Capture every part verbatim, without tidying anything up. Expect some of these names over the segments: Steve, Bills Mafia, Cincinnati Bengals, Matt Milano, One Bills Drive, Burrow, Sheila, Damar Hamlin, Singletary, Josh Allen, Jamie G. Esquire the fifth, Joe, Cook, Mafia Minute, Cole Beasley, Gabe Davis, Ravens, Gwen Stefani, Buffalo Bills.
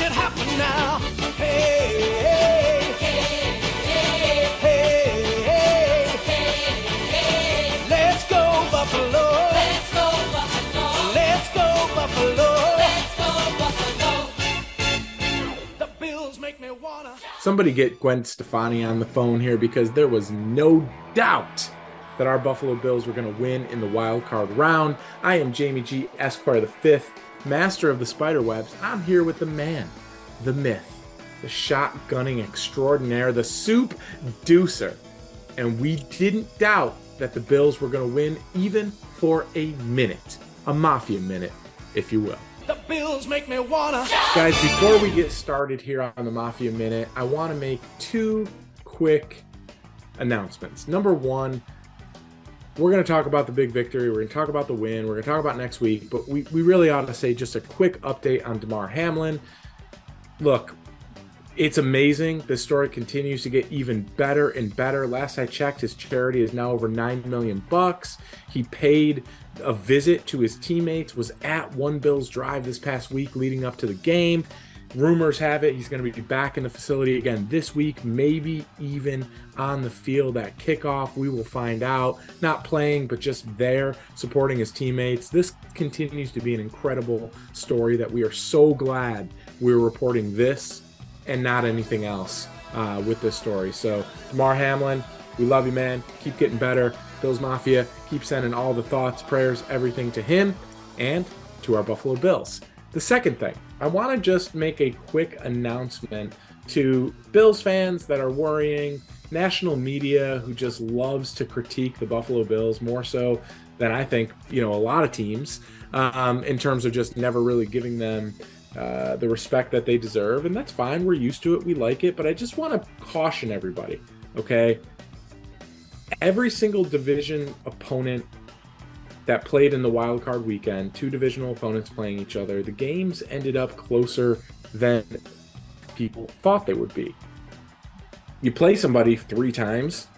watch it happen now. Hey, hey, hey, hey, hey, hey, hey. Let's go, Buffalo. Let's go, Buffalo. Let's go, Buffalo. Let's go, Buffalo. The Bills make me wanna. Somebody get Gwen Stefani on the phone here, because there was no doubt that our Buffalo Bills were going to win in the wild card round. I am Jamie G. Esquire the fifth, master of the spider webs. I'm here with the man, the myth, the shotgunning extraordinaire, the soup deucer. And we didn't doubt that the Bills were going to win even for a minute, a Mafia minute, if you will. The Bills make me wanna. Guys, before we get started here on the Mafia Minute, I want to make two quick announcements. Number one, we're going to talk about the big victory. We're going to talk about the win. We're going to talk about next week. But we, we really ought to say just a quick update on Damar Hamlin. Look, it's amazing. The story continues to get even better and better. Last I checked, his charity is now over nine million bucks. He paid a visit to his teammates, was at One Bills Drive this past week leading up to the game. Rumors have it he's going to be back in the facility again this week, maybe even on the field at kickoff. We will find out. Not playing, but just there supporting his teammates. This continues to be an incredible story that we are so glad we're reporting this and not anything else uh, with this story. So, Damar Hamlin, we love you, man. Keep getting better. Bills Mafia, keep sending all the thoughts, prayers, everything to him and to our Buffalo Bills. The second thing, I want to just make a quick announcement to Bills fans that are worrying, national media who just loves to critique the Buffalo Bills more so than I think, you know, a lot of teams um, in terms of just never really giving them uh, the respect that they deserve. And that's fine. We're used to it. We like it. But I just want to caution everybody, okay? Every single division opponent that played in the wild card weekend, two divisional opponents playing each other, the games ended up closer than people thought they would be. You play somebody three times,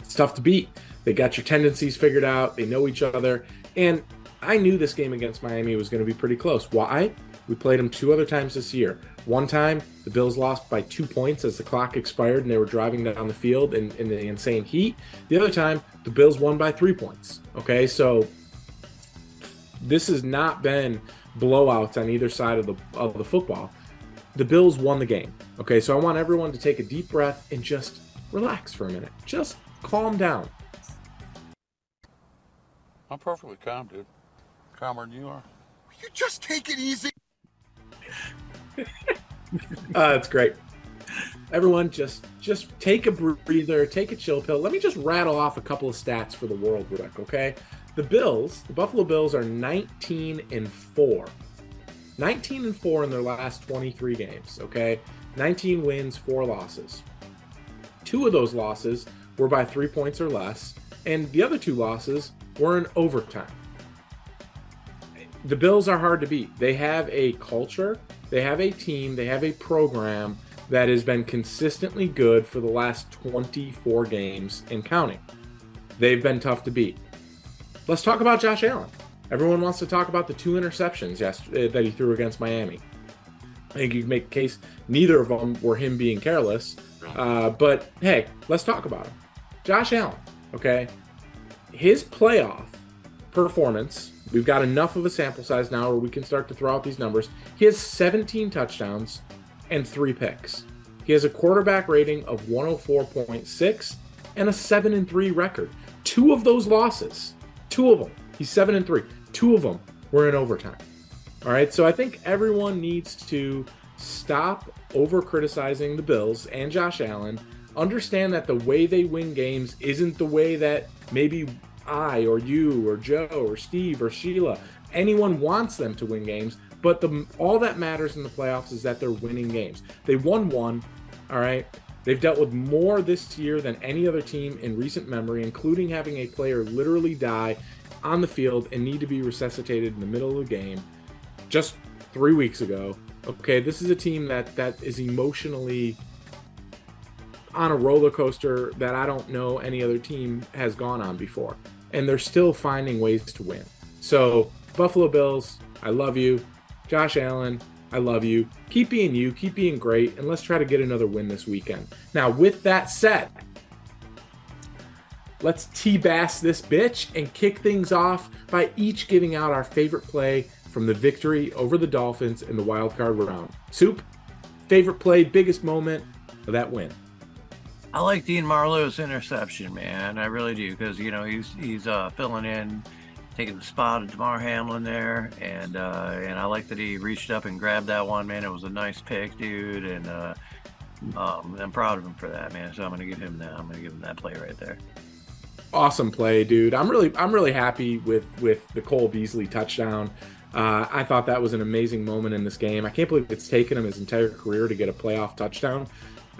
it's tough to beat. They got your tendencies figured out, they know each other, and I knew this game against Miami was going to be pretty close. Why? We played them two other times this year. One time, the Bills lost by two points as the clock expired and they were driving down the field in, in the insane heat. The other time, the Bills won by three points. Okay, so this has not been blowouts on either side of the of the football. The Bills won the game. Okay, so I want everyone to take a deep breath and just relax for a minute. Just calm down. I'm perfectly calm, dude. Calmer than you are. You just take it easy. Uh, that's great. Everyone, just just take a breather, take a chill pill. Let me just rattle off a couple of stats for the world, Rick, okay? The Bills, the Buffalo Bills, are nineteen and four. nineteen and four in their last twenty-three games, okay? nineteen wins, four losses. Two of those losses were by three points or less, and the other two losses were in overtime. The Bills are hard to beat. They have a culture, they have a team, they have a program that has been consistently good for the last twenty-four games and counting. They've been tough to beat. Let's talk about Josh Allen. Everyone wants to talk about the two interceptions yesterday that he threw against Miami. I think you can make a case neither of them were him being careless, uh, but hey, let's talk about him. Josh Allen, okay? His playoff performance, we've got enough of a sample size now where we can start to throw out these numbers. He has seventeen touchdowns and three picks. He has a quarterback rating of one oh four point six and a seven and three record. Two of those losses, two of them, he's seven and three. Two of them were in overtime. All right, so I think everyone needs to stop over-criticizing the Bills and Josh Allen, understand that the way they win games isn't the way that maybe I or you or Joe or Steve or Sheila, anyone wants them to win games, but the, all that matters in the playoffs is that they're winning games. They won one, all right? They've dealt with more this year than any other team in recent memory, including having a player literally die on the field and need to be resuscitated in the middle of the game just three weeks ago. Okay, this is a team that that is emotionally on a roller coaster that I don't know any other team has gone on before. And they're still finding ways to win. So, Buffalo Bills, I love you. Josh Allen, I love you. Keep being you. Keep being great. And let's try to get another win this weekend. Now, with that said, let's T-Bass this bitch and kick things off by each giving out our favorite play from the victory over the Dolphins in the wildcard round. Soup, favorite play, biggest moment of that win. I like Dean Marlowe's interception, man. I really do, because, you know, he's he's uh, filling in, taking the spot of Damar Hamlin there, and uh, and I like that he reached up and grabbed that one, man. It was a nice pick, dude, and uh, um, I'm proud of him for that, man. So I'm gonna give him that. I'm gonna give him that play right there. Awesome play, dude. I'm really I'm really happy with with the Cole Beasley touchdown. Uh, I thought that was an amazing moment in this game. I can't believe it's taken him his entire career to get a playoff touchdown.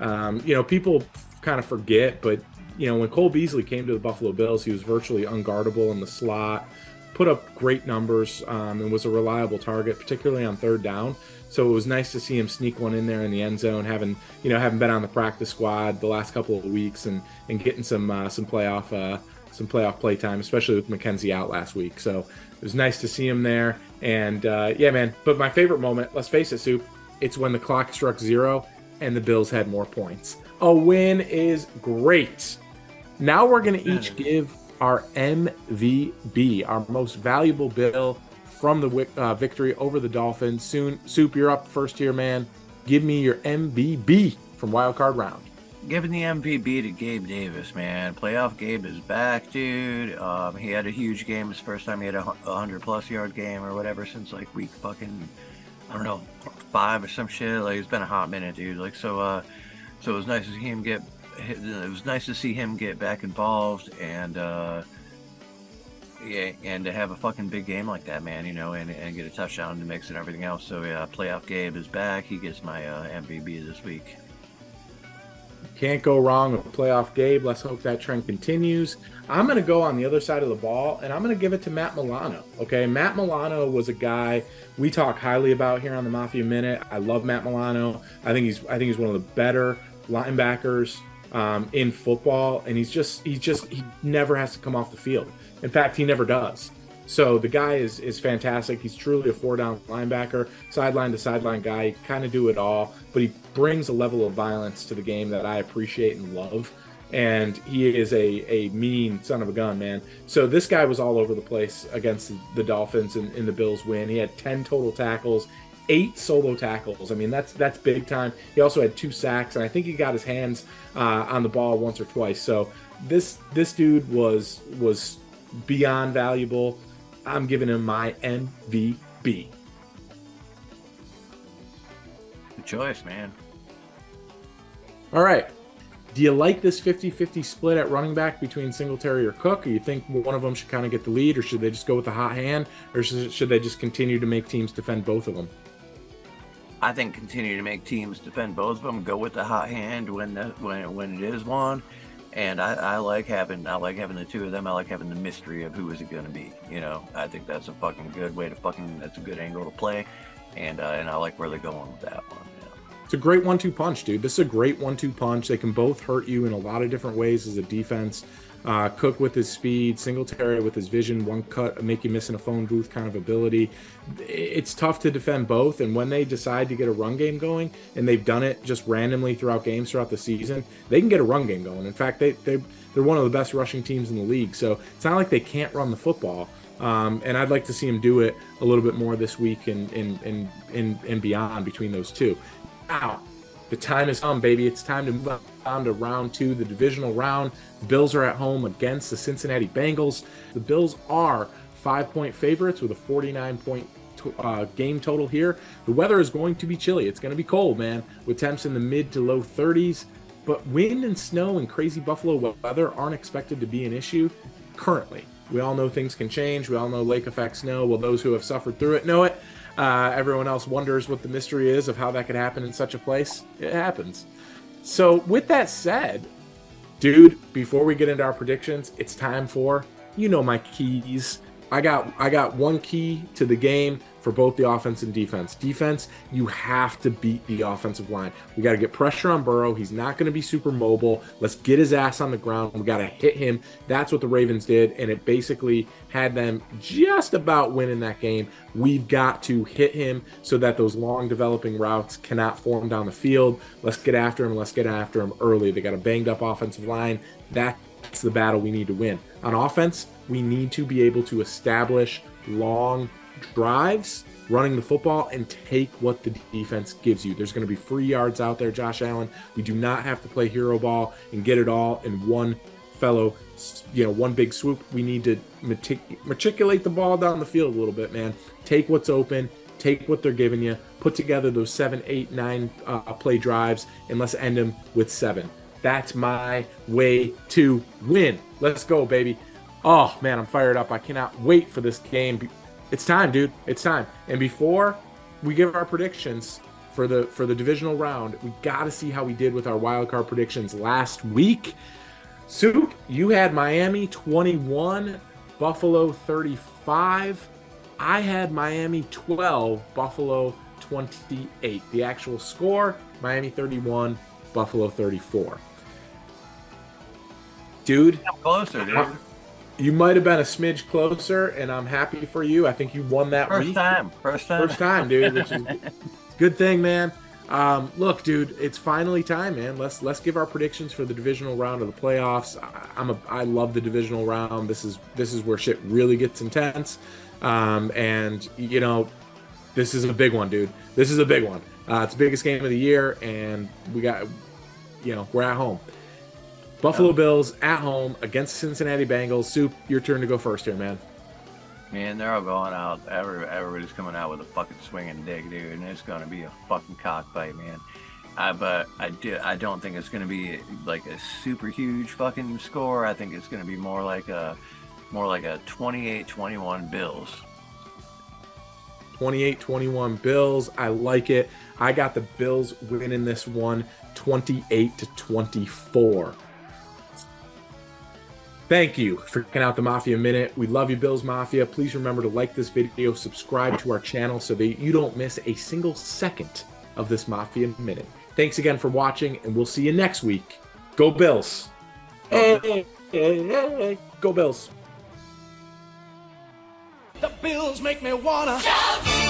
Um, you know, people kind of forget, but you know, when Cole Beasley came to the Buffalo Bills, he was virtually unguardable in the slot, put up great numbers, um, and was a reliable target, particularly on third down. So it was nice to see him sneak one in there in the end zone, having you know having been on the practice squad the last couple of weeks and and getting some uh, some playoff uh, some playoff play time, especially with McKenzie out last week. So it was nice to see him there. And uh, yeah, man. But my favorite moment, let's face it, Soup, it's when the clock struck zero and the Bills had more points. A win is great. Now we're going to each give our M V B, our most valuable Bill from the uh, victory over the Dolphins. Soon, Soup, you're up first here, man. Give me your M V B from wildcard round. Giving the M V B to Gabe Davis, man. Playoff Gabe is back, dude. Um, he had a huge game. His first time he had a one hundred plus yard game or whatever since like week fucking, I don't know, five or some shit. Like, it's been a hot minute, dude. Like, so, uh, So it was nice to see him get. It was nice to see him get back involved, and uh, yeah, and to have a fucking big game like that, man. You know, and, and get a touchdown in the mix and everything else. So yeah, playoff Gabe is back. He gets my uh, M V B this week. Can't go wrong with playoff Gabe. Let's hope that trend continues. I'm gonna go on the other side of the ball, and I'm gonna give it to Matt Milano. Okay, Matt Milano was a guy we talk highly about here on the Mafia Minute. I love Matt Milano. I think he's I think he's one of the better linebackers um, in football, and he's just he just he never has to come off the field. In fact, he never does. So the guy is is fantastic. He's truly a four-down linebacker, sideline to sideline guy. He can kind of do it all, but he brings a level of violence to the game that I appreciate and love. And he is a a mean son of a gun, man. So this guy was all over the place against the Dolphins in, in the Bills win. He had ten total tackles. Eight solo tackles. I mean, that's that's big time. He also had two sacks, and I think he got his hands uh, on the ball once or twice. So this this dude was was beyond valuable. I'm giving him my M V B. Good choice, man. All right. Do you like this fifty fifty split at running back between Singletary or Cook? Or you think one of them should kind of get the lead, or should they just go with the hot hand, or should they just continue to make teams defend both of them? I think continue to make teams defend both of them. Go with the hot hand when the, when when it is won, and I, I like having I like having the two of them. I like having the mystery of who is it going to be. You know, I think that's a fucking good way to fucking that's a good angle to play, and uh, and I like where they're going with that one. You know? It's a great one-two punch, dude. This is a great one-two punch. They can both hurt you in a lot of different ways as a defense. Uh, Cook with his speed, Singletary with his vision, one cut, make you miss in a phone booth kind of ability. It's tough to defend both, and when they decide to get a run game going, and they've done it just randomly throughout games throughout the season, they can get a run game going. In fact, they, they, they're one of the best rushing teams in the league, so it's not like they can't run the football. Um, and I'd like to see them do it a little bit more this week and, and, and, and, and beyond between those two. Now, the time is on, baby. It's time to move on to round two, the divisional round. The Bills are at home against the Cincinnati Bengals. The Bills are five-point favorites with a forty-nine point uh, game total here. The weather is going to be chilly. It's going to be cold, man, with temps in the mid to low thirties. But wind and snow and crazy Buffalo weather aren't expected to be an issue currently. We all know things can change. We all know lake effect snow. Well, those who have suffered through it know it. Uh, everyone else wonders what the mystery is of how that could happen in such a place. It happens. So with that said, dude, before we get into our predictions, it's time for, you know, my keys. I got I got one key to the game for both the offense and defense. Defense, you have to beat the offensive line. We got to get pressure on Burrow. He's not going to be super mobile. Let's get his ass on the ground. We got to hit him. That's what the Ravens did, and it basically had them just about winning that game. We've got to hit him so that those long developing routes cannot form down the field. Let's get after him. Let's get after him early. They got a banged up offensive line. That's the battle we need to win. On offense, we need to be able to establish long drives running the football and take what the defense gives you. There's going to be free yards out there, Josh Allen. We do not have to play hero ball and get it all in one fellow, you know, one big swoop. We need to matric- matriculate the ball down the field a little bit, man. Take what's open, take what they're giving you, put together those seven, eight, nine uh, play drives, and let's end them with seven. That's my way to win. Let's go, baby. Oh, man, I'm fired up. I cannot wait for this game. It's time, dude. It's time. And before we give our predictions for the for the divisional round, we got to see how we did with our wild card predictions last week. Soup, you had Miami twenty-one, Buffalo thirty-five. I had Miami twelve, Buffalo twenty-eight. The actual score, Miami thirty-one, Buffalo thirty-four. Dude, I'm closer, dude. I- You might have been a smidge closer, and I'm happy for you. I think you won that first week. First time. First time. First time, dude, which is a good thing, man. Um, look, dude, it's finally time, man. Let's let's give our predictions for the divisional round of the playoffs. I, I'm a, I love the divisional round. This is this is where shit really gets intense. Um, and, you know, this is a big one, dude. This is a big one. Uh, it's the biggest game of the year, and we got, you know, we're at home. Buffalo Bills at home against Cincinnati Bengals. Soup, your turn to go first here, man. Man, they're all going out. Every, everybody's coming out with a fucking swinging dick, dude, and it's going to be a fucking cockfight, man. I, but I do. I don't think it's going to be like a super huge fucking score. I think it's going to be more like a more like a twenty-eight twenty-one Bills. twenty-eight twenty-one Bills. I like it. I got the Bills winning this one, twenty-eight to twenty-four. Thank you for checking out the Mafia Minute. We love you, Bills Mafia. Please remember to like this video, subscribe to our channel so that you don't miss a single second of this Mafia Minute. Thanks again for watching, and we'll see you next week. Go Bills. Hey, hey, hey. Go Bills. The Bills make me wanna shout.